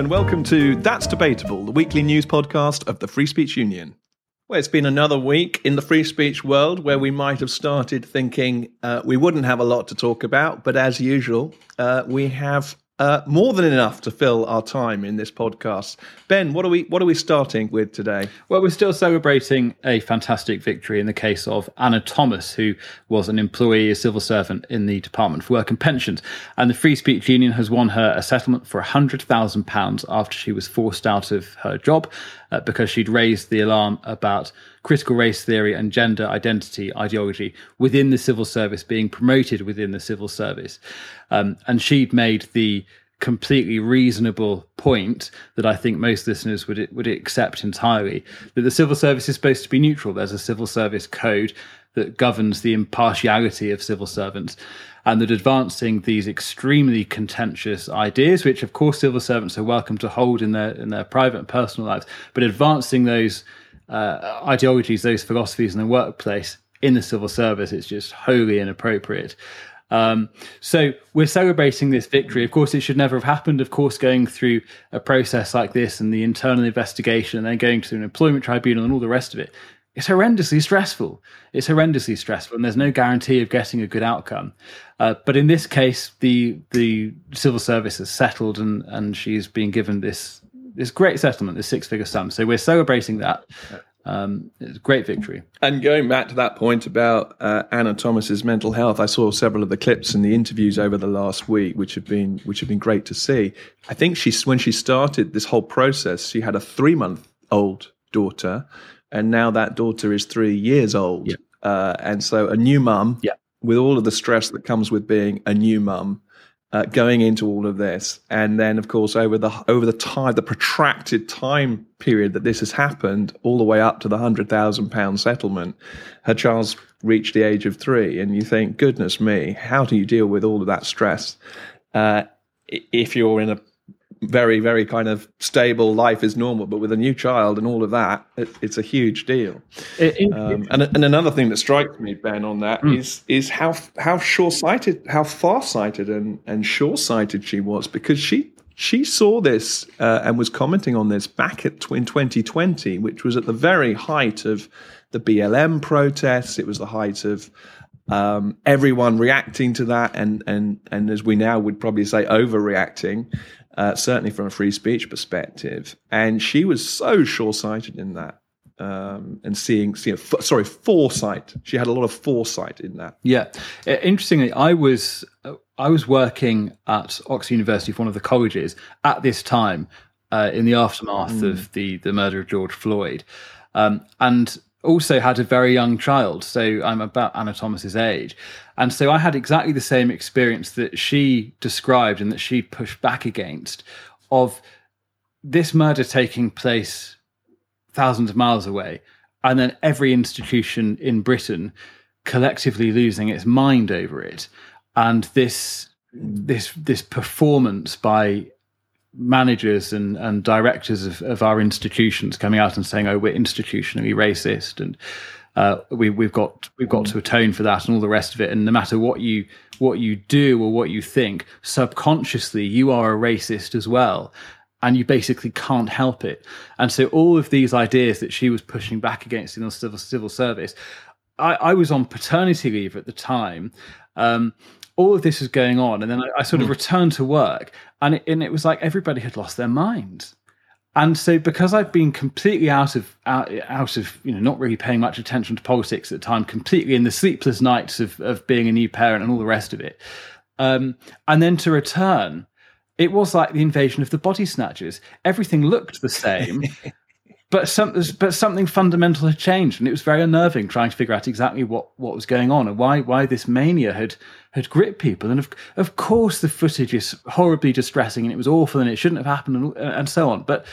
and welcome to That's Debatable, the weekly news podcast of the Free Speech Union. Well, it's been another week in the free speech world where we might have started thinking we wouldn't have a lot to talk about, but as usual, we have more than enough to fill our time in this podcast. Ben, what are we starting with today? Well, we're still celebrating a fantastic victory in the case of Anna Thomas, who was an employee, a civil servant in the Department for Work and Pensions. And the Free Speech Union has won her a settlement for £100,000 after she was forced out of her job because she'd raised the alarm about critical race theory and gender identity ideology within the civil service being promoted within the civil service. And she'd made the completely reasonable point that I think most listeners would accept entirely, that the civil service is supposed to be neutral. There's a civil service code that governs the impartiality of civil servants, and that advancing these extremely contentious ideas, which of course civil servants are welcome to hold in their private and personal lives, but advancing those ideologies, those philosophies in the workplace, in the civil service, it's just wholly inappropriate. So we're celebrating this victory. Of course, it should never have happened. Of course, going through a process like this and the internal investigation and then going to an employment tribunal and all the rest of it, it's horrendously stressful. It's horrendously stressful, and there's no guarantee of getting a good outcome. But in this case, the civil service has settled, and she's been given this great settlement, this six-figure sum. So we're celebrating that. It's a great victory. And going back to that point about Anna Thomas's mental health, I saw several of the clips and the interviews over the last week, which have been great to see. I think when she started this whole process, she had a 3-month-old daughter, and now that daughter is 3 years old. Yeah. And so a new mum, yeah, with all of the stress that comes with being a new mum, going into all of this, and then of course over the time, the protracted time period that this has happened, all the way up to the £100,000 settlement, her child's reached the age of 3, and you think, goodness me, how do you deal with all of that stress if you're in a very, very kind of stable life is normal, but with a new child and all of that, it's a huge deal. And another thing that strikes me, Ben, on that is how short-sighted, how far-sighted and short-sighted she was, because she saw this and was commenting on this back in 2020, which was at the very height of the BLM protests. It was the height of everyone reacting to that, and as we now would probably say, overreacting. Certainly from a free speech perspective. And she was so short-sighted in that and foresight. She had a lot of foresight in that. Yeah. Interestingly, I was working at Oxford University for one of the colleges at this time in the aftermath of the murder of George Floyd, and also had a very young child. So I'm about Anna Thomas's age. And so I had exactly the same experience that she described and that she pushed back against, of this murder taking place thousands of miles away, and then every institution in Britain collectively losing its mind over it. And this performance by managers and directors of our institutions coming out and saying, oh, we're institutionally racist, and we've got to atone for that, and all the rest of it. And no matter what you do or what you think, subconsciously you are a racist as well, and you basically can't help it. And so all of these ideas that she was pushing back against in the civil service, I was on paternity leave at the time. All of this was going on, and then I sort of returned to work, and it was like everybody had lost their mind. And so, because I'd been completely out of not really paying much attention to politics at the time, completely in the sleepless nights of being a new parent and all the rest of it, and then to return, it was like the invasion of the body snatchers. Everything looked the same, but something fundamental had changed, and it was very unnerving trying to figure out exactly what was going on and why this mania had gripped people. And of course the footage is horribly distressing, and it was awful, and it shouldn't have happened, and so on. But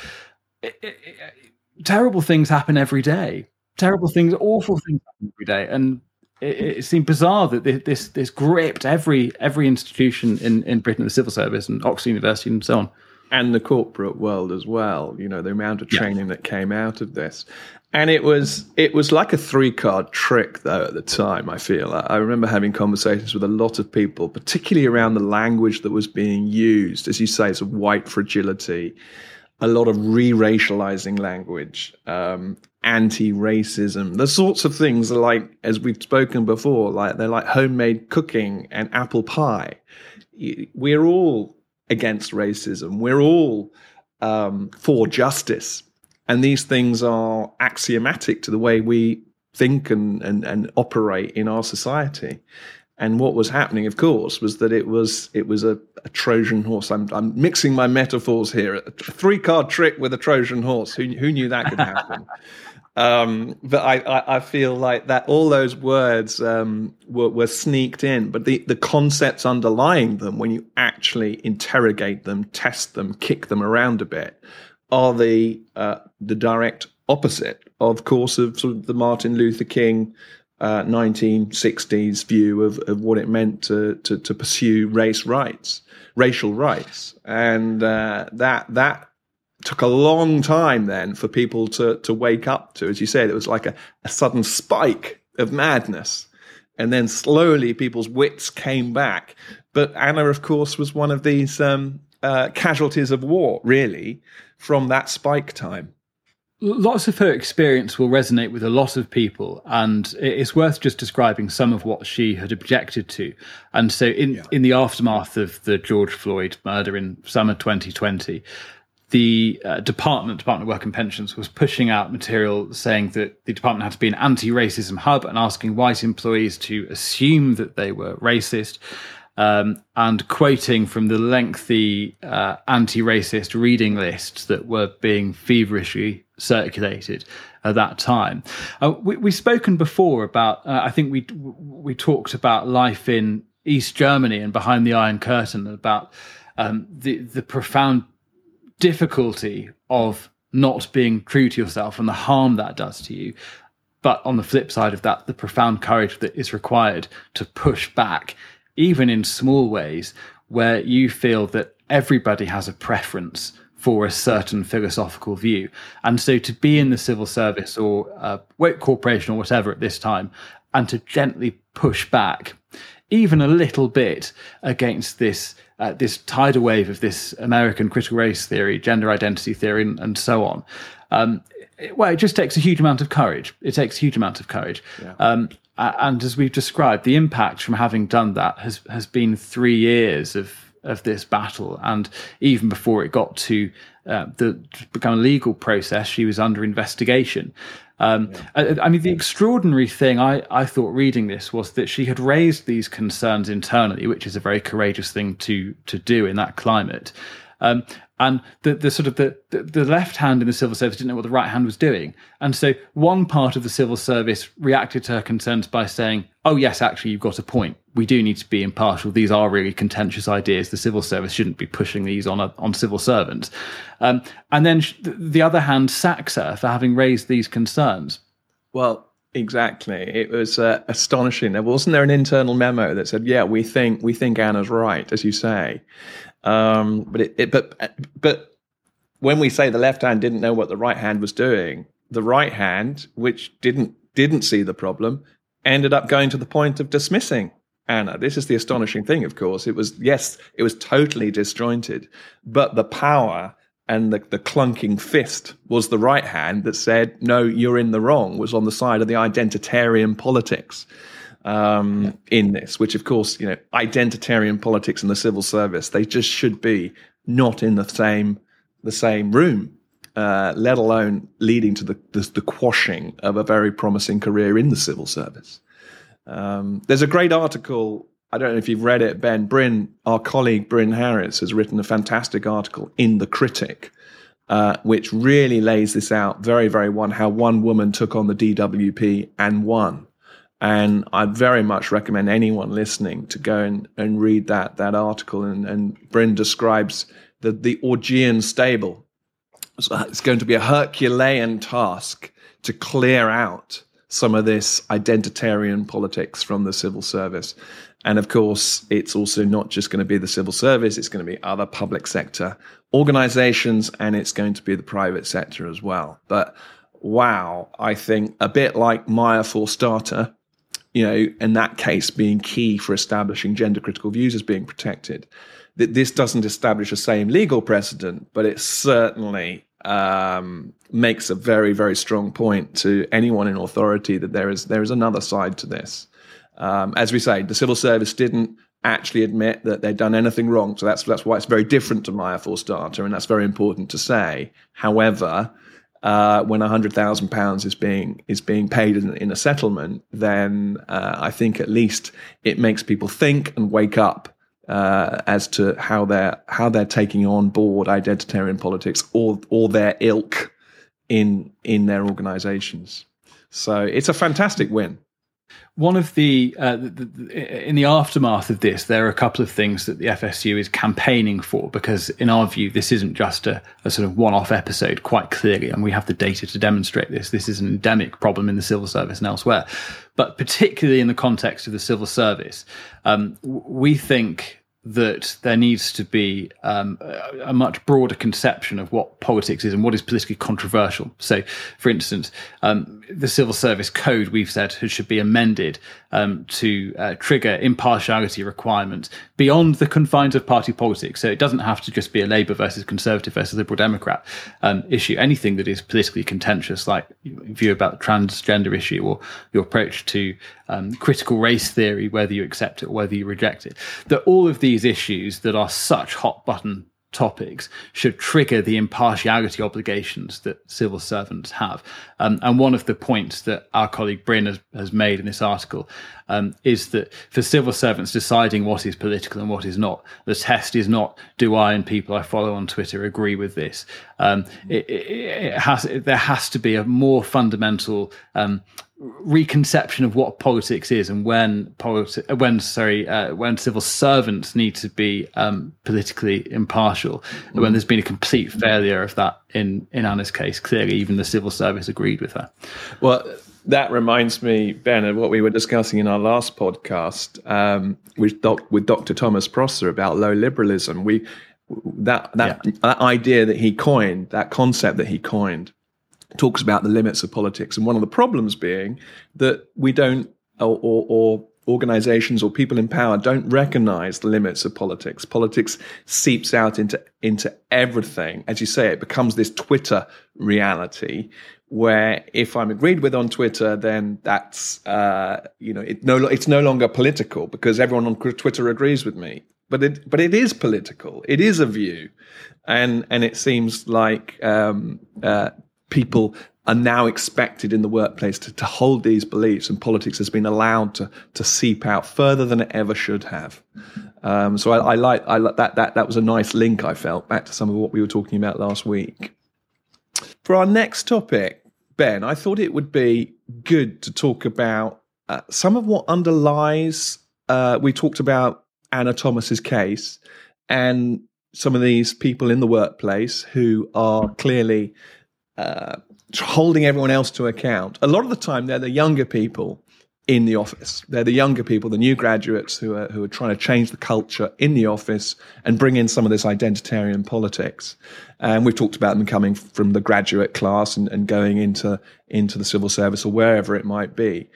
terrible things happen every day. Terrible things, awful things happen every day. And it seemed bizarre that this gripped every institution in Britain, the civil service and Oxford University and so on. and the corporate world as well, you know, the amount of training that came out of this. And it was like a three-card trick, though, at the time, I feel. I remember having conversations with a lot of people, particularly around the language that was being used. As you say, it's a white fragility, a lot of re-racializing language, anti-racism, the sorts of things like, as we've spoken before, like they're like homemade cooking and apple pie. We're all against racism. We're all for justice. And these things are axiomatic to the way we think and operate in our society. And what was happening, of course, was that it was a Trojan horse. I'm mixing my metaphors here. A three-card trick with a Trojan horse. Who knew that could happen? But I feel like that all those words were sneaked in. But the concepts underlying them, when you actually interrogate them, test them, kick them around a bit, are the direct opposite, of course, of sort of the Martin Luther King 1960s view of what it meant to pursue racial rights, and that took a long time then for people to wake up to. As you said, it was like a sudden spike of madness, and then slowly people's wits came back. But Anna, of course, was one of these casualties of war, really, from that spike time. Lots of her experience will resonate with a lot of people, and it's worth just describing some of what she had objected to. And so in the aftermath of the George Floyd murder in summer 2020, the Department of Work and Pensions was pushing out material saying that the department had to be an anti-racism hub and asking white employees to assume that they were racist. And quoting from the lengthy anti-racist reading lists that were being feverishly circulated at that time. We've spoken before about, I think we talked about life in East Germany and behind the Iron Curtain, about the profound difficulty of not being true to yourself and the harm that does to you. But on the flip side of that, the profound courage that is required to push back, even in small ways, where you feel that everybody has a preference for a certain philosophical view. And so to be in the civil service or a woke corporation or whatever at this time, and to gently push back, even a little bit, against this tidal wave of this American critical race theory, gender identity theory, and so on. It just takes a huge amount of courage. Yeah. And as we've described, the impact from having done that has been 3 years of this battle. And even before it got to become a legal process, she was under investigation. The extraordinary thing I thought reading this was that she had raised these concerns internally, which is a very courageous thing to do in that climate. And the left hand in the civil service didn't know what the right hand was doing. And so one part of the civil service reacted to her concerns by saying, oh, yes, actually, you've got a point. We do need to be impartial. These are really contentious ideas. The civil service shouldn't be pushing these on civil servants. And then the other hand sacks her for having raised these concerns. Well, exactly. It was astonishing. Wasn't there an internal memo that said, yeah, we think Anna's right, as you say. But when we say the left hand didn't know what the right hand was doing, the right hand, which didn't see the problem, ended up going to the point of dismissing Anna. This is the astonishing thing, of course. It was totally disjointed, but the power and the clunking fist was the right hand that said, no, you're in the wrong, was on the side of the identitarian politics in this, which, of course, you know, identitarian politics and the civil service, they just should be not in the same room, let alone leading to the quashing of a very promising career in the civil service. There's a great article, I don't know if you've read it, Ben. Our colleague Bryn Harris has written a fantastic article in The Critic, which really lays this out very, very how one woman took on the DWP and won. And I'd very much recommend anyone listening to go and read that article. And Bryn describes the Augean stable. So it's going to be a Herculean task to clear out some of this identitarian politics from the civil service. And of course, it's also not just going to be the civil service, it's going to be other public sector organizations, and it's going to be the private sector as well. But wow, I think a bit like Maya Forstater, you know, in that case being key for establishing gender critical views as being protected, that this doesn't establish the same legal precedent, but it certainly makes a very, very strong point to anyone in authority that there is another side to this. As we say, the civil service didn't actually admit that they'd done anything wrong, so that's why it's very different to Maya Forstater, and that's very important to say. However, when £100,000 is being paid in a settlement, then I think at least it makes people think and wake up as to how they're taking on board identitarian politics or their ilk in their organisations. So it's a fantastic win. One of the in the aftermath of this, there are a couple of things that the FSU is campaigning for, because in our view, this isn't just a sort of one-off episode, quite clearly, and we have the data to demonstrate this. This is an endemic problem in the civil service and elsewhere, but particularly in the context of the civil service, we think that there needs to be a much broader conception of what politics is and what is politically controversial. So, for instance, the Civil Service Code, we've said, should be amended to trigger impartiality requirements beyond the confines of party politics. So it doesn't have to just be a Labour versus Conservative versus Liberal Democrat issue. Anything that is politically contentious, like view about transgender issue or your approach to critical race theory, whether you accept it or whether you reject it, that all of these issues that are such hot button topics should trigger the impartiality obligations that civil servants have. And one of the points that our colleague Bryn has made in this article is that for civil servants deciding what is political and what is not, the test is not, do I and people I follow on Twitter agree with this? There has to be a more fundamental reconception of what politics is and when civil servants need to be politically impartial. Mm. When there's been a complete failure of that in Anna's case, clearly even the civil service agreed with her. Well, that reminds me, Ben, of what we were discussing in our last podcast with Dr. Thomas Prosser about low liberalism. That idea that he coined, that concept that he coined, talks about the limits of politics, and one of the problems being that we don't, or organizations or people in power don't recognize the limits of politics. Politics seeps out into everything. As you say, it becomes this Twitter reality where if I'm agreed with on Twitter, then that's it's no longer political because everyone on Twitter agrees with me. But it is political. It is a view, and it seems like people are now expected in the workplace to hold these beliefs, and politics has been allowed to seep out further than it ever should have. So I like that was a nice link, I felt, back to some of what we were talking about last week. For our next topic, Ben, I thought it would be good to talk about some of what underlies, we talked about Anna Thomas's case and some of these people in the workplace who are clearly holding everyone else to account. A lot of the time, they're the younger people in the office. They're the younger people, the new graduates who are trying to change the culture in the office and bring in some of this identitarian politics. And we've talked about them coming from the graduate class and going into the civil service or wherever it might be.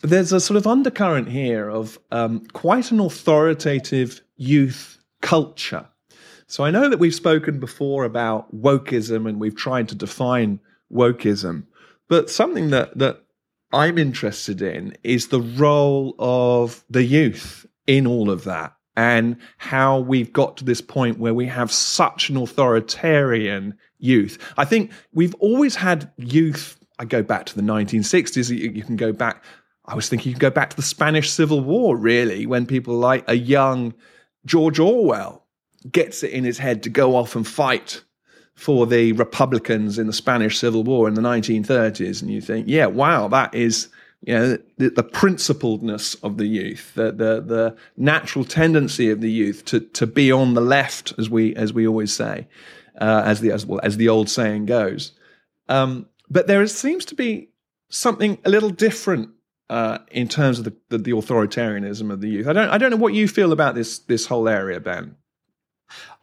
But there's a sort of undercurrent here of quite an authoritative youth culture. So I know that we've spoken before about wokeism and we've tried to define wokeism, but something that I'm interested in is the role of the youth in all of that and how we've got to this point where we have such an authoritarian youth. I think we've always had youth. I go back to the 1960s. You can go back. I was thinking you can go back to the Spanish Civil War, really, when people like a young George Orwell gets it in his head to go off and fight for the Republicans in the Spanish Civil War in the 1930s. And you think, yeah, wow, that is, you know, the principledness of the youth, the natural tendency of the youth to be on the left, as we always say, as the old saying goes. But there seems to be something a little different in terms of the authoritarianism of the youth. I don't know what you feel about this whole area, Ben.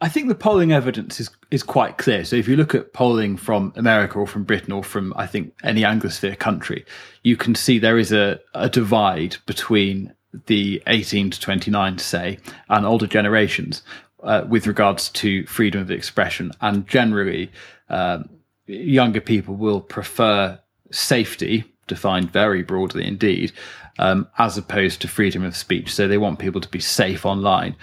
I think the polling evidence is quite clear. So if you look at polling from America or from Britain or from, I think, any Anglosphere country, you can see there is a divide between the 18 to 29, say, and older generations with regards to freedom of expression. And generally, younger people will prefer safety, defined very broadly indeed, as opposed to freedom of speech. So they want people to be safe online,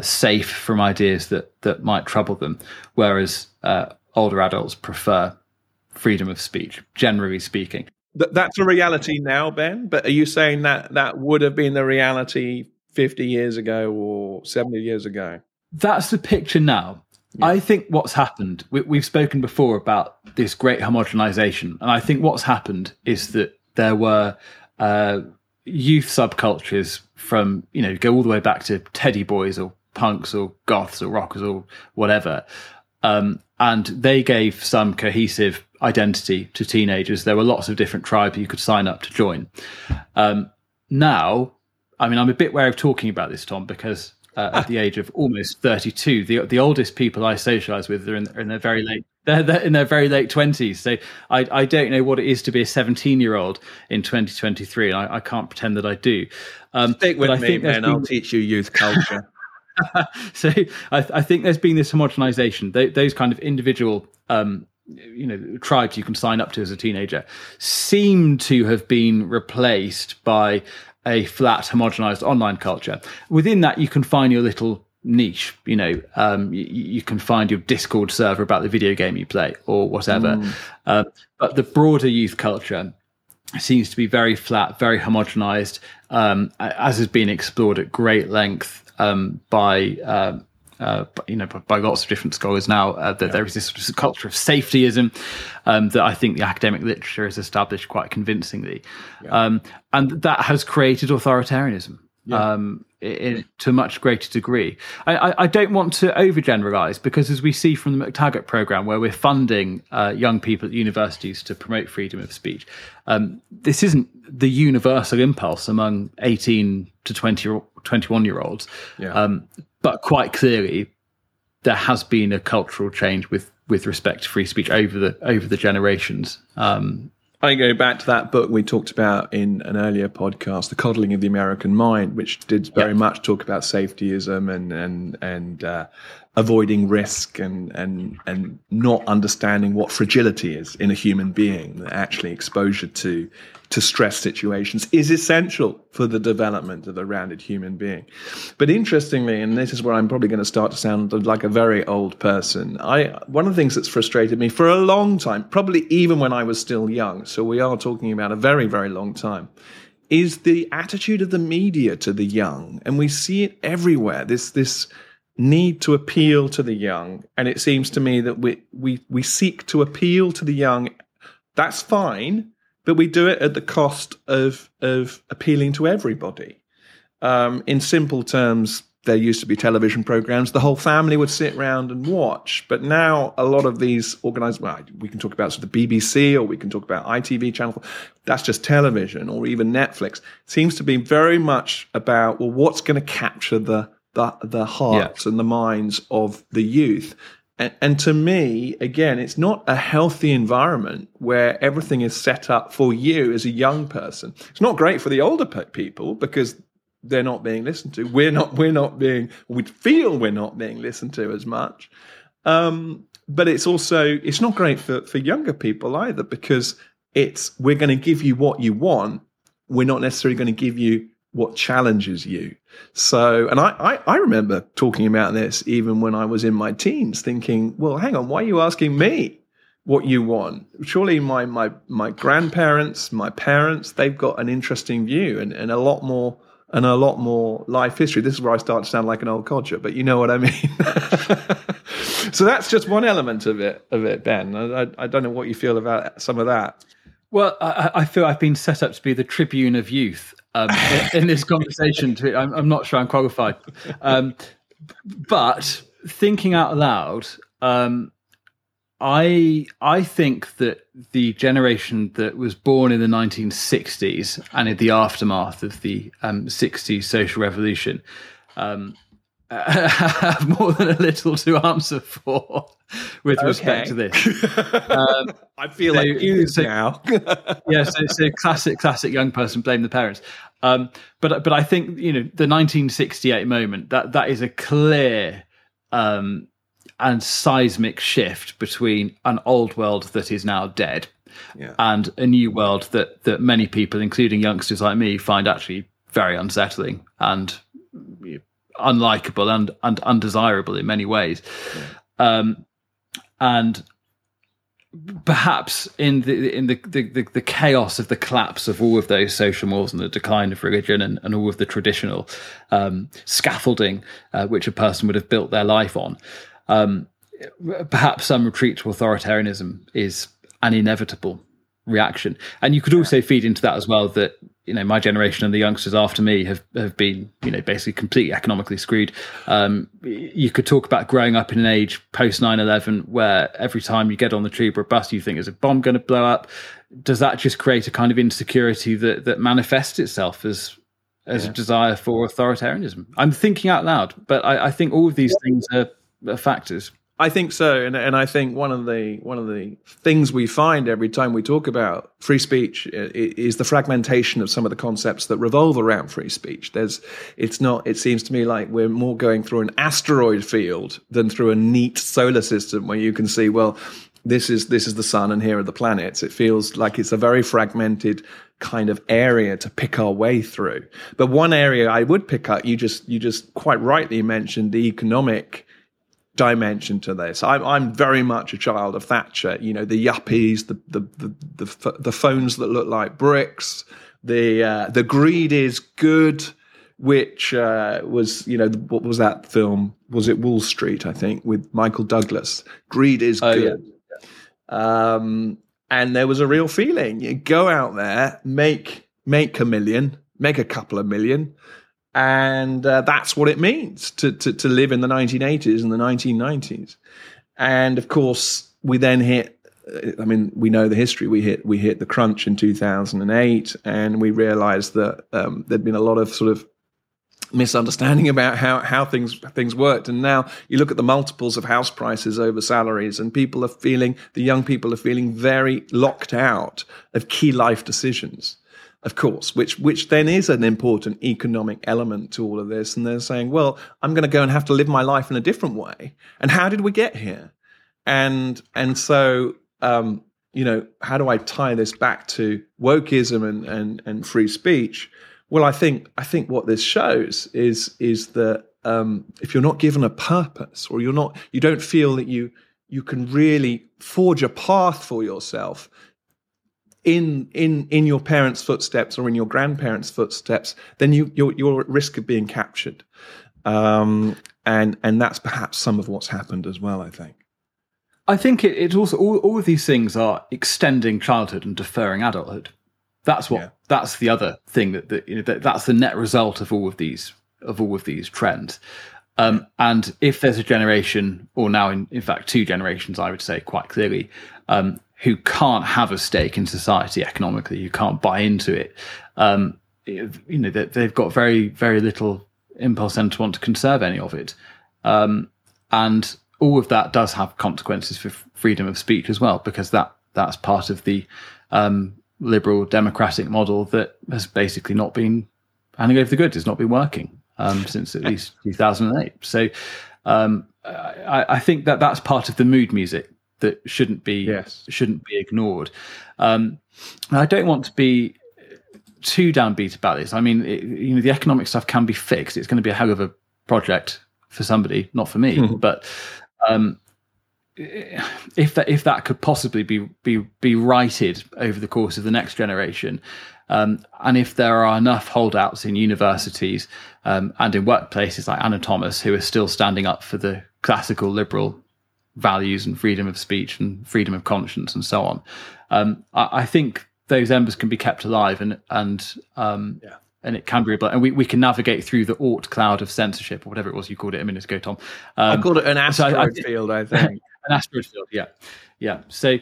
safe from ideas that might trouble them, whereas older adults prefer freedom of speech, generally speaking. That's a reality now, Ben, but are you saying that would have been the reality 50 years ago or 70 years ago? That's the picture now. Yeah. I think what's happened, we've spoken before about this great homogenization, and I think what's happened is that there were youth subcultures from, go all the way back to teddy boys or punks or goths or rockers or whatever, and they gave some cohesive identity to teenagers. There were lots of different tribes you could sign up to join. Now, I mean, I'm a bit wary of talking about this, Tom, because at the age of almost 32, the oldest people I socialise with are in their very late 20s. So I don't know what it is to be a 17-year-old in 2023, and I can't pretend that I do. Stick with me, man. I'll teach you youth culture. So I think there's been this homogenisation. Those kind of individual, tribes you can sign up to as a teenager seem to have been replaced by a flat, homogenized online culture. Within that, you can find your little niche. You can find your Discord server about the video game you play or whatever. But the broader youth culture seems to be very flat, very homogenized, as has been explored at great length by lots of different scholars now, that there is this sort of culture of safetyism that I think the academic literature has established quite convincingly. And that has created authoritarianism to a much greater degree. I don't want to overgeneralize, because as we see from the McTaggart programme, where we're funding young people at universities to promote freedom of speech, this isn't the universal impulse among 18 to 20 or 21-year-olds. But quite clearly, there has been a cultural change with respect to free speech over the generations. I go back to that book we talked about in an earlier podcast, The Coddling of the American Mind, which did very much talk about safetyism and avoiding risk and not understanding what fragility is in a human being, that actually exposure to stress situations is essential for the development of a rounded human being. But interestingly, and this is where I'm probably going to start to sound like a very old person, one of the things that's frustrated me for a long time, probably even when I was still young, so we are talking about a very, very long time, is the attitude of the media to the young. And we see it everywhere, this need to appeal to the young. And it seems to me that we seek to appeal to the young. That's fine, but we do it at the cost of appealing to everybody. In simple terms, there used to be television programs the whole family would sit round and watch. But now a lot of these organised, we can talk about sort of the BBC, or we can talk about ITV Channel 4, that's just television, or even Netflix, seems to be very much about, well, what's going to capture the hearts and the minds of the youth. And to me, again, it's not a healthy environment where everything is set up for you as a young person. It's not great for the older people, because they're not being listened to. We're not being listened to as much. But it's also, it's not great for younger people either, because we're going to give you what you want. We're not necessarily going to give you what challenges you. So, and I remember talking about this even when I was in my teens, thinking, well, hang on, why are you asking me what you want? Surely my grandparents, my parents, they've got an interesting view and a lot more life history. This is where I start to sound like an old codger, but you know what I mean. So that's just one element of it, Ben. I don't know what you feel about some of that. Well, I feel I've been set up to be the tribune of youth in this conversation. I'm not sure I'm qualified. But thinking out loud, I think that the generation that was born in the 1960s and in the aftermath of the 60s social revolution have more than a little to answer for with respect to this. I feel so, like you now. Yeah, so classic young person, blame the parents. But I think, you know, the 1968 moment, that is a clear and seismic shift between an old world that is now dead and a new world that many people, including youngsters like me, find actually very unsettling and unlikable and undesirable in many ways. Yeah. And perhaps in the chaos of the collapse of all of those social mores and the decline of religion and all of the traditional scaffolding which a person would have built their life on, perhaps some retreat to authoritarianism is an inevitable reaction. And you could also feed into that as well that, you know, my generation and the youngsters after me have been, you know, basically completely economically screwed. You could talk about growing up in an age post 9/11 where every time you get on the tube or a bus, you think there's a bomb going to blow up. Does that just create a kind of insecurity that manifests itself as a desire for authoritarianism? I'm thinking out loud, but I think all of these things are factors. I think so, and I think one of the things we find every time we talk about free speech is the fragmentation of some of the concepts that revolve around free speech. It seems to me like we're more going through an asteroid field than through a neat solar system where you can see, well, this is the sun and here are the planets. It feels like it's a very fragmented kind of area to pick our way through. But one area I would pick up, you just quite rightly mentioned the economic dimension to this. I'm very much a child of Thatcher. You know, the yuppies, the phones that look like bricks, the greed is good, which was, you know, what was that film? Was it Wall Street? I think with Michael Douglas. Greed is good. Yeah. And there was a real feeling. You go out there, make a million, make a couple of million. And that's what it means to live in the 1980s and the 1990s. And of course, we then hit, I mean, we know the history. We hit the crunch in 2008, and we realized that there'd been a lot of sort of misunderstanding about how things worked. And now you look at the multiples of house prices over salaries, and the young people are feeling very locked out of key life decisions. Of course, which then is an important economic element to all of this. And they're saying, well, I'm going to go and have to live my life in a different way. And how did we get here? And so, you know, how do I tie this back to wokeism and free speech? Well, I think what this shows is that if you're not given a purpose, or you don't feel that you can really forge a path for yourself in your parents' footsteps or in your grandparents' footsteps, then you're at risk of being captured. And that's perhaps some of what's happened as well, I think. I think it also, all of these things are extending childhood and deferring adulthood. That's the other thing that's the net result of all of these trends. And if there's a generation, or now in fact two generations, I would say quite clearly, who can't have a stake in society economically, who can't buy into it, you know, they've got very, very little impulse and to want to conserve any of it. And all of that does have consequences for freedom of speech as well, because that's part of the liberal democratic model that has basically not been handing over the goods. It's not been working since at least 2008. So I think that's part of the mood music that shouldn't be ignored. I don't want to be too downbeat about this. I mean, you know, the economic stuff can be fixed. It's going to be a hell of a project for somebody, not for me. But if that could possibly be righted over the course of the next generation, and if there are enough holdouts in universities and in workplaces like Anna Thomas who are still standing up for the classical liberal values and freedom of speech and freedom of conscience and so on, I think those embers can be kept alive and it can be, and we can navigate through the cloud of censorship, or whatever it was you called it a minute ago, Tom. I called it an asteroid field, I think. An asteroid field, yeah. Yeah. So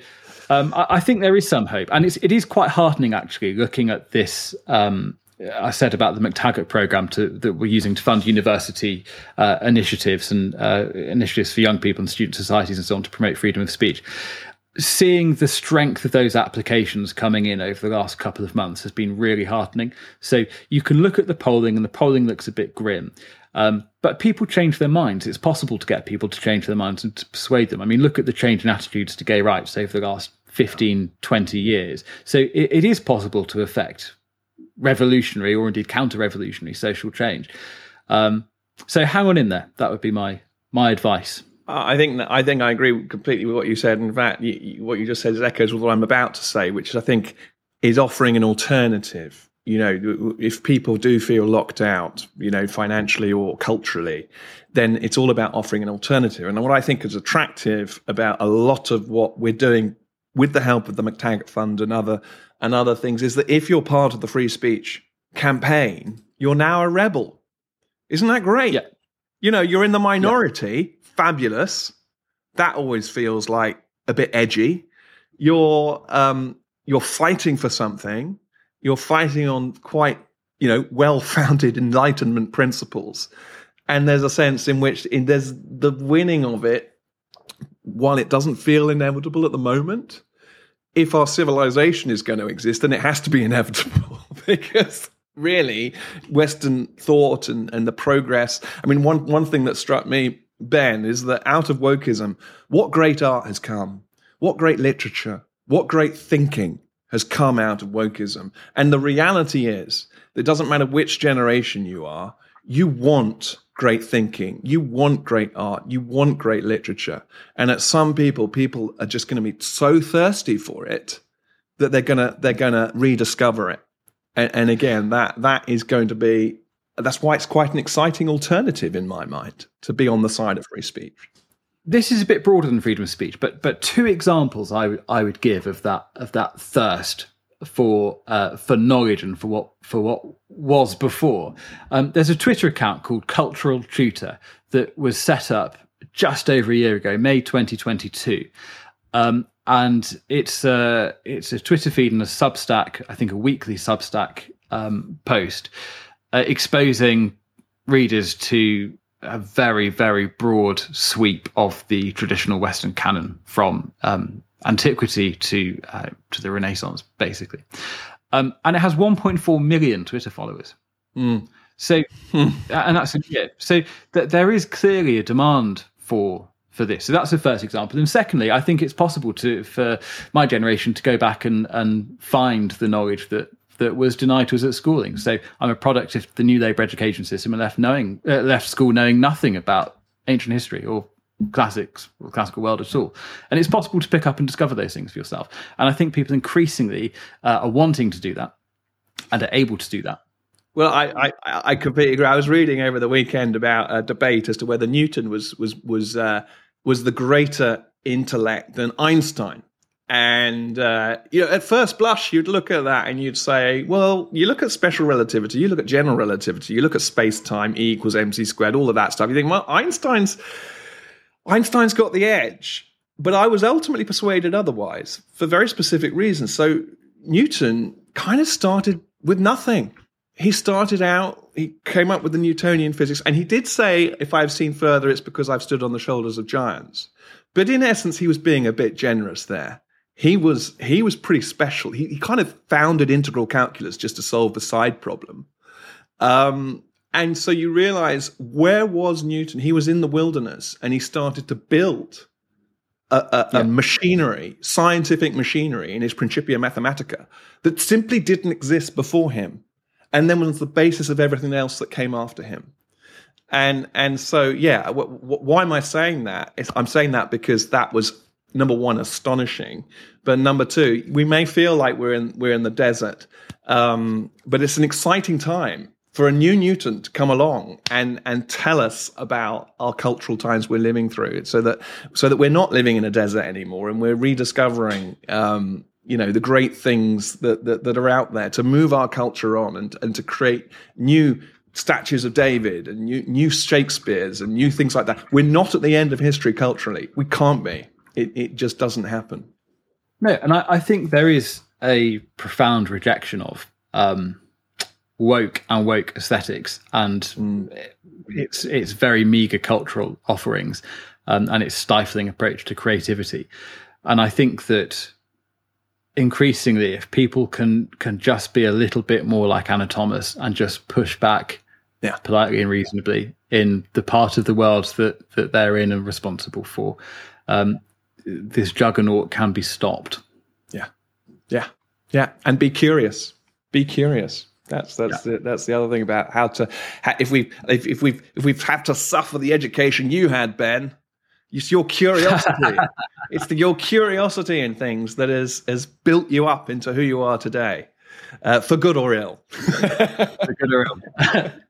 I think there is some hope. And it is quite heartening, actually, looking at this. I said about the McTaggart programme that we're using to fund university initiatives and initiatives for young people and student societies and so on to promote freedom of speech. Seeing the strength of those applications coming in over the last couple of months has been really heartening. So you can look at the polling, and the polling looks a bit grim. But people change their minds. It's possible to get people to change their minds and to persuade them. I mean, look at the change in attitudes to gay rights over the last 15, 20 years. So it is possible to affect revolutionary or indeed counter-revolutionary social change. So hang on in there. That would be my advice. I think I agree completely with what you said. In fact, what you just said echoes what I'm about to say, which I think is offering an alternative. You know, if people do feel locked out, you know, financially or culturally, then it's all about offering an alternative. And what I think is attractive about a lot of what we're doing with the help of the McTaggart Fund and other things is that if you're part of the free speech campaign, you're now a rebel. Isn't that great? Yeah. You know, you're in the minority. Yeah. Fabulous. That always feels like a bit edgy. You're fighting for something. You're fighting on quite, you know, well-founded Enlightenment principles. And there's a sense in which there's the winning of it, while it doesn't feel inevitable at the moment. If our civilization is going to exist, then it has to be inevitable because really Western thought and the progress. I mean, one thing that struck me, Ben, is that out of wokeism, what great art has come, what great literature, what great thinking has come out of wokeism. And the reality is, it doesn't matter which generation you are, you want great thinking, you want great art, you want great literature. And at some people are just going to be so thirsty for it that they're going to rediscover it. And again, that is going to be. That's why it's quite an exciting alternative in my mind to be on the side of free speech. This is a bit broader than freedom of speech, but two examples I would give of that thirst for knowledge and for what was before. There's a Twitter account called Cultural Tutor that was set up just over a year ago, May 2022. And it's a Twitter feed and a Substack, I think a weekly Substack post, exposing readers to a very, very broad sweep of the traditional Western canon from antiquity to the Renaissance, basically. And it has 1.4 million Twitter followers. Mm. So, and that's a year. So there is clearly a demand for this. So that's the first example. And secondly, I think it's possible for my generation to go back and find the knowledge that was denied to us at schooling. So I'm a product of the New Labour education system and left school knowing nothing about ancient history or classics or classical world at all. And it's possible to pick up and discover those things for yourself. And I think people increasingly are wanting to do that and are able to do that. Well, I completely agree. I was reading over the weekend about a debate as to whether Newton was the greater intellect than Einstein. And, you know, at first blush, you'd look at that and you'd say, well, you look at special relativity, you look at general relativity, you look at space-time, E=mc², all of that stuff. You think, well, Einstein's got the edge. But I was ultimately persuaded otherwise for very specific reasons. So Newton kind of started with nothing. He came up with the Newtonian physics, and he did say, if I've seen further, it's because I've stood on the shoulders of giants. But in essence, he was being a bit generous there. He was pretty special. He kind of founded integral calculus just to solve the side problem. And so you realize, where was Newton? He was in the wilderness, and he started to build a machinery, scientific machinery in his Principia Mathematica that simply didn't exist before him, and then was the basis of everything else that came after him. And so, yeah, why am I saying that? I'm saying that because that was, number one, astonishing. But number two, we may feel like we're in the desert, but it's an exciting time for a new Newton to come along and tell us about our cultural times we're living through, so that we're not living in a desert anymore, and we're rediscovering you know, the great things that are out there to move our culture on and to create new statues of David and new Shakespeares and new things like that. We're not at the end of history culturally. We can't be. It just doesn't happen. No, and I think there is a profound rejection of woke and woke aesthetics and its very meager cultural offerings and its stifling approach to creativity. And I think that increasingly, if people can just be a little bit more like Anna Thomas and just push back politely and reasonably in the part of the world that they're in and responsible for, this juggernaut can be stopped. Yeah. And be curious. That's the other thing about how to. If we've had to suffer the education you had, Ben. It's your curiosity. Your curiosity in things that has built you up into who you are today, for good or ill.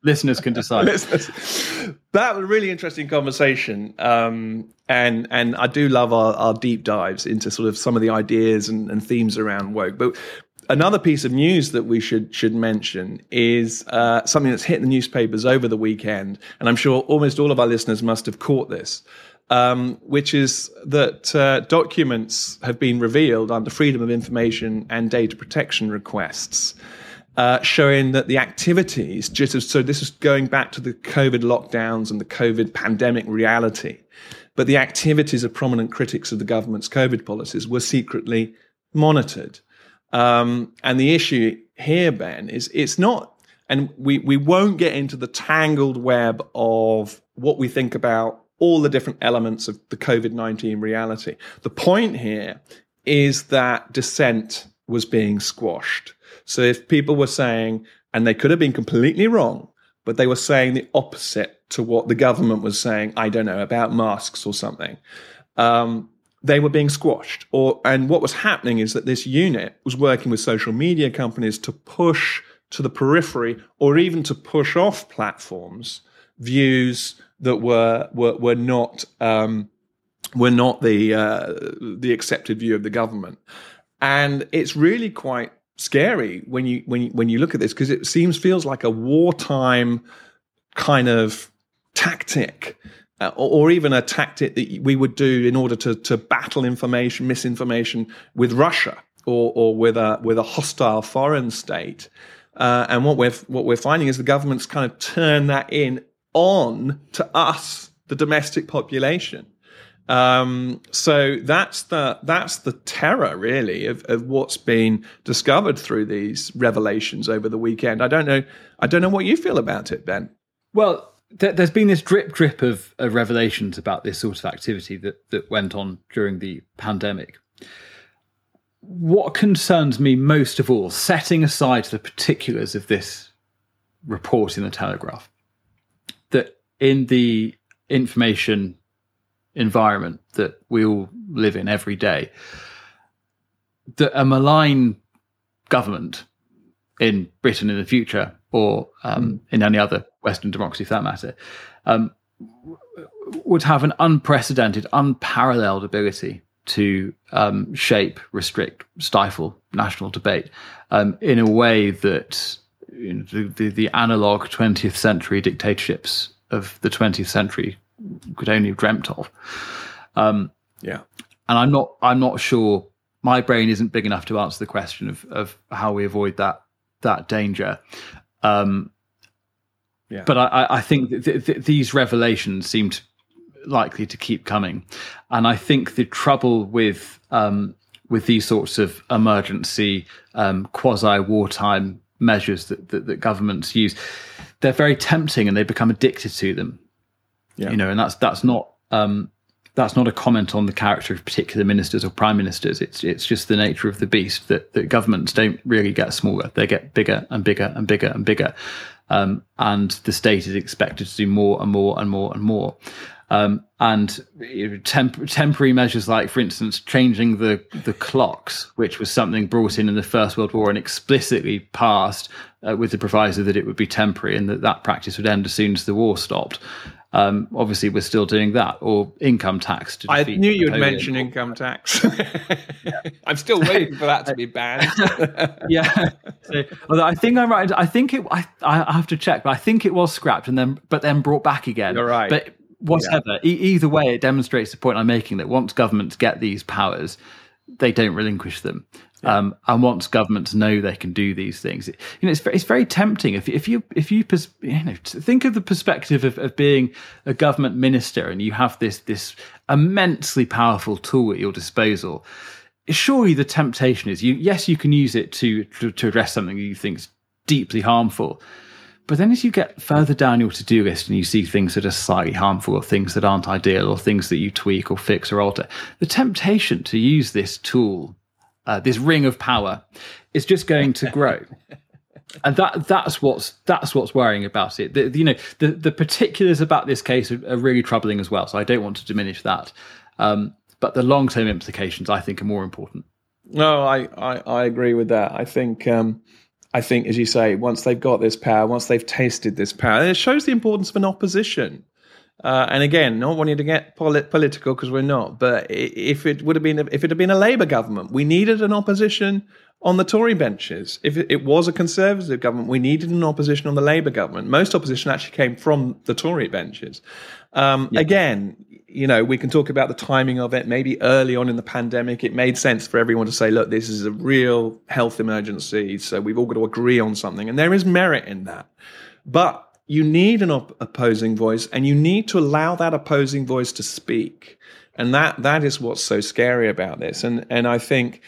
Listeners can decide. That was a really interesting conversation, and I do love our deep dives into sort of some of the ideas and themes around woke. But another piece of news that we should mention is something that's hit the newspapers over the weekend, and I'm sure almost all of our listeners must have caught this. Which is that documents have been revealed under Freedom of Information and Data Protection requests, showing that the activities, so this is going back to the COVID lockdowns and the COVID pandemic reality, but the activities of prominent critics of the government's COVID policies were secretly monitored. And the issue here, Ben, is it's not, and we won't get into the tangled web of what we think about all the different elements of the COVID-19 reality. The point here is that dissent was being squashed. So if people were saying, and they could have been completely wrong, but they were saying the opposite to what the government was saying, I don't know, about masks or something, they were being squashed. And what was happening is that this unit was working with social media companies to push to the periphery or even to push off platforms views that were not the accepted view of the government, and it's really quite scary when you look at this, because it feels like a wartime kind of tactic, or even a tactic that we would do in order to battle misinformation with Russia or with a hostile foreign state. And what we're finding is the government's kind of turned that in on to us, the domestic population. So that's the terror, really, of what's been discovered through these revelations over the weekend. I don't know what you feel about it, Ben. Well, there's been this drip of revelations about this sort of activity that went on during the pandemic. What concerns me most of all, setting aside the particulars of this report in the Telegraph, that in the information environment that we all live in every day, that a malign government in Britain in the future, or in any other Western democracy for that matter, would have an unprecedented, unparalleled ability to shape, restrict, stifle national debate in a way that the analog 20th century dictatorships of the 20th century could only have dreamt of. And I'm not sure, my brain isn't big enough to answer the question of how we avoid that danger. But I think that these revelations seemed likely to keep coming, and I think the trouble with these sorts of emergency, quasi wartime measures that governments use, they're very tempting and they become addicted to them. And that's not a comment on the character of particular ministers or prime ministers. It's just the nature of the beast that governments don't really get smaller, they get bigger and bigger and bigger and bigger, and the state is expected to do more and more and more and more. And temporary measures like, for instance, changing the clocks, which was something brought in the First World War and explicitly passed with the proviso that it would be temporary and that practice would end as soon as the war stopped. Obviously, we're still doing that, or income tax. I knew you would mention income tax. I'm still waiting for that to be banned. So, although I think I'm right. I think it. I have to check, but I think it was scrapped and then brought back again. You're right. But whatever. Yeah. Either way, it demonstrates the point I'm making, that once governments get these powers, they don't relinquish them. Yeah. And once governments know they can do these things, it's very tempting. If you think of the perspective of being a government minister and you have this immensely powerful tool at your disposal, surely the temptation is you can use it to address something you think is deeply harmful. But then as you get further down your to-do list and you see things that are slightly harmful or things that aren't ideal or things that you tweak or fix or alter, the temptation to use this tool, this ring of power, is just going to grow. And that's what's worrying about it. The particulars about this case are really troubling as well, so I don't want to diminish that. But the long-term implications, I think, are more important. No, I agree with that. I think, as you say, once they've got this power, once they've tasted this power, and it shows the importance of an opposition. And again, not wanting to get political because we're not, but if it had been a Labour government, we needed an opposition on the Tory benches. If it was a Conservative government, we needed an opposition on the Labour government. Most opposition actually came from the Tory benches. Again, we can talk about the timing of it. Maybe early on in the pandemic, it made sense for everyone to say, look, this is a real health emergency, so we've all got to agree on something. And there is merit in that. But you need an opposing voice, and you need to allow that opposing voice to speak. And that is what's so scary about this. And I think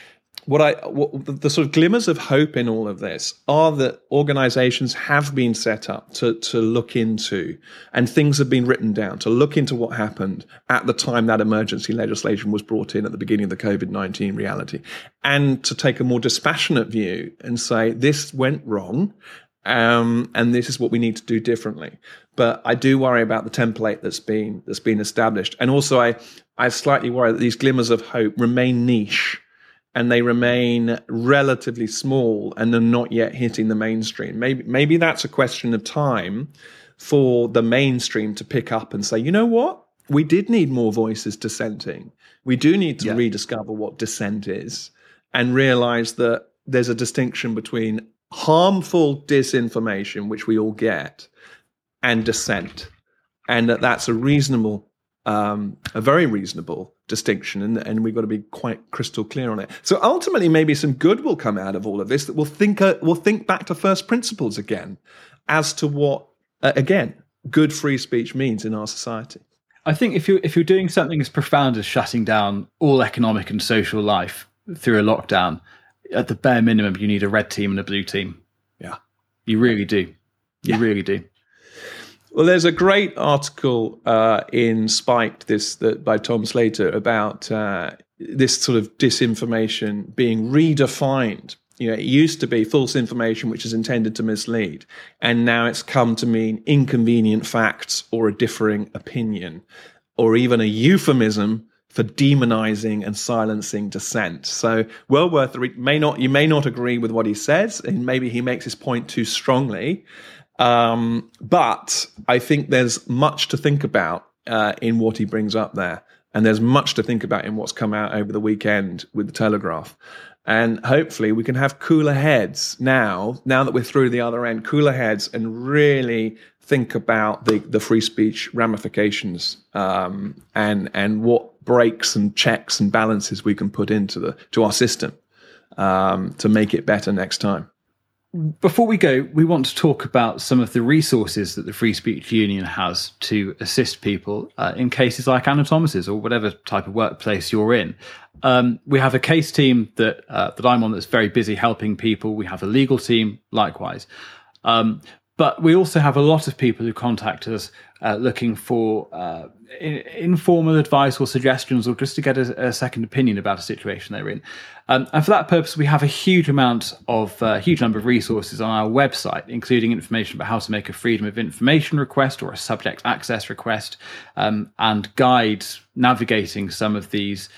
the sort of glimmers of hope in all of this are that organizations have been set up to look into, and things have been written down to look into what happened at the time that emergency legislation was brought in at the beginning of the COVID-19 reality, and to take a more dispassionate view and say, this went wrong. And this is what we need to do differently. But I do worry about the template that's been established. And also I slightly worry that these glimmers of hope remain niche, and they remain relatively small, and they're not yet hitting the mainstream. Maybe that's a question of time for the mainstream to pick up and say, you know what? We did need more voices dissenting. We do need to rediscover what dissent is, and realize that there's a distinction between harmful disinformation, which we all get, and dissent, and that's a reasonable, a very reasonable distinction, and we've got to be quite crystal clear on it. So ultimately, maybe some good will come out of all of this, that we'll think back to first principles again, as to what good free speech means in our society. I think if you're doing something as profound as shutting down all economic and social life through a lockdown, at the bare minimum, you need a red team and a blue team. Yeah. You really do. You really do. Well, there's a great article in Spiked by Tom Slater about this sort of disinformation being redefined. It used to be false information, which is intended to mislead, and now it's come to mean inconvenient facts or a differing opinion, or even a euphemism for demonizing and silencing dissent. So well worth the read. You may not agree with what he says, and maybe he makes his point too strongly. But I think there's much to think about in what he brings up there. And there's much to think about in what's come out over the weekend with the Telegraph. And hopefully we can have cooler heads now that we're through the other end, cooler heads, and really think about the free speech ramifications and what breaks and checks and balances we can put into our system to make it better next time. Before we go, we want to talk about some of the resources that the Free Speech Union has to assist people in cases like Anna Thomas's, or whatever type of workplace you're in. We have a case team that I'm on that's very busy helping people. We have a legal team, likewise. But we also have a lot of people who contact us looking for informal advice or suggestions, or just to get a second opinion about a situation they're in. And for that purpose, we have a huge number of resources on our website, including information about how to make a freedom of information request or a subject access request, and guides navigating some of these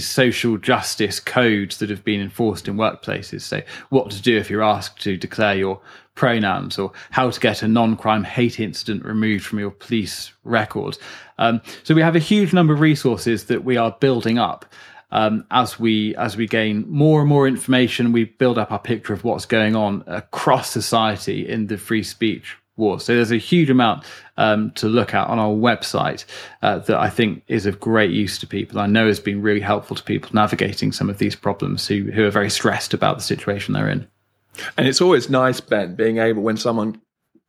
social justice codes that have been enforced in workplaces. So what to do if you're asked to declare your pronouns, or how to get a non-crime hate incident removed from your police record. So we have a huge number of resources that we are building up. As we gain more and more information, we build up our picture of what's going on across society in the free speech war. So there's a huge amount to look at on our website that I think is of great use to people. I know has been really helpful to people navigating some of these problems who are very stressed about the situation they're in. And it's always nice, Ben, being able, when someone,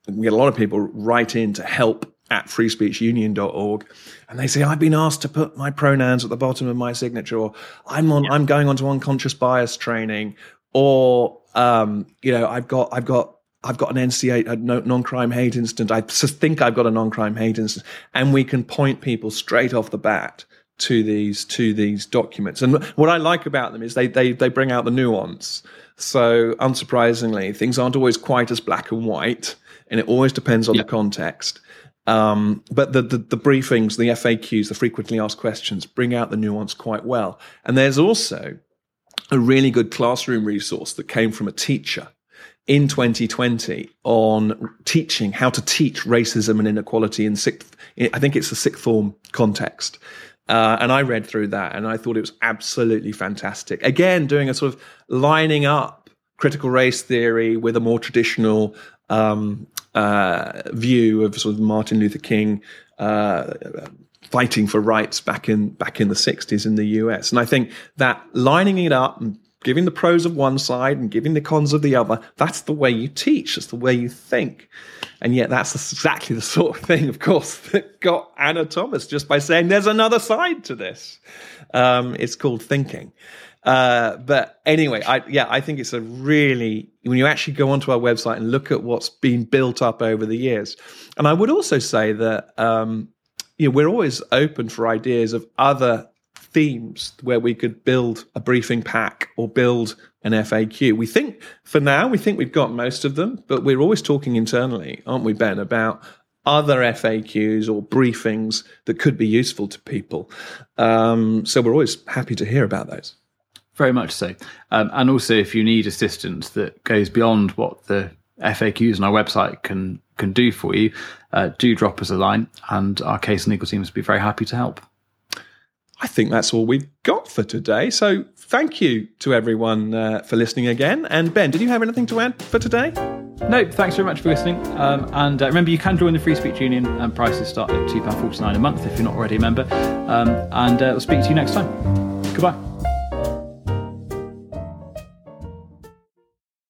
we get a lot of people write in to help at freespeechunion.org, and they say, I've been asked to put my pronouns at the bottom of my signature, or I'm going on to unconscious bias training, or I've got an NCA, a non-crime hate incident. I think I've got a non-crime hate incident, and we can point people straight off the bat to these documents. And what I like about them is they bring out the nuance. So unsurprisingly, things aren't always quite as black and white, and it always depends on the context. But the briefings, the FAQs, the frequently asked questions bring out the nuance quite well. And there's also a really good classroom resource that came from a teacher in 2020 on teaching how to teach racism and inequality in sixth. I think it's the sixth form context. And I read through that and I thought it was absolutely fantastic. Again, doing a sort of lining up critical race theory with a more traditional view of sort of Martin Luther King fighting for rights back in the 60s in the US. And I think that lining it up and giving the pros of one side and giving the cons of the other, that's the way you teach, that's the way you think. And yet that's exactly the sort of thing, of course, that got Anna Thomas just by saying there's another side to this. It's called thinking. But anyway, I think it's a really, when you actually go onto our website and look at what's been built up over the years. And I would also say that we're always open for ideas of other themes where we could build a briefing pack or build an FAQ. We think, for now, we've got most of them, but we're always talking internally, aren't we, Ben, about other FAQs or briefings that could be useful to people. So we're always happy to hear about those. Very much so. And also, if you need assistance that goes beyond what the FAQs on our website can do for you, do drop us a line, and our case and legal teams would be very happy to help. I think that's all we've got for today. So thank you to everyone for listening again. And Ben, did you have anything to add for today? No, thanks very much for listening. And remember, you can join the Free Speech Union, and prices start at £2.49 a month if you're not already a member. And we'll speak to you next time. Goodbye.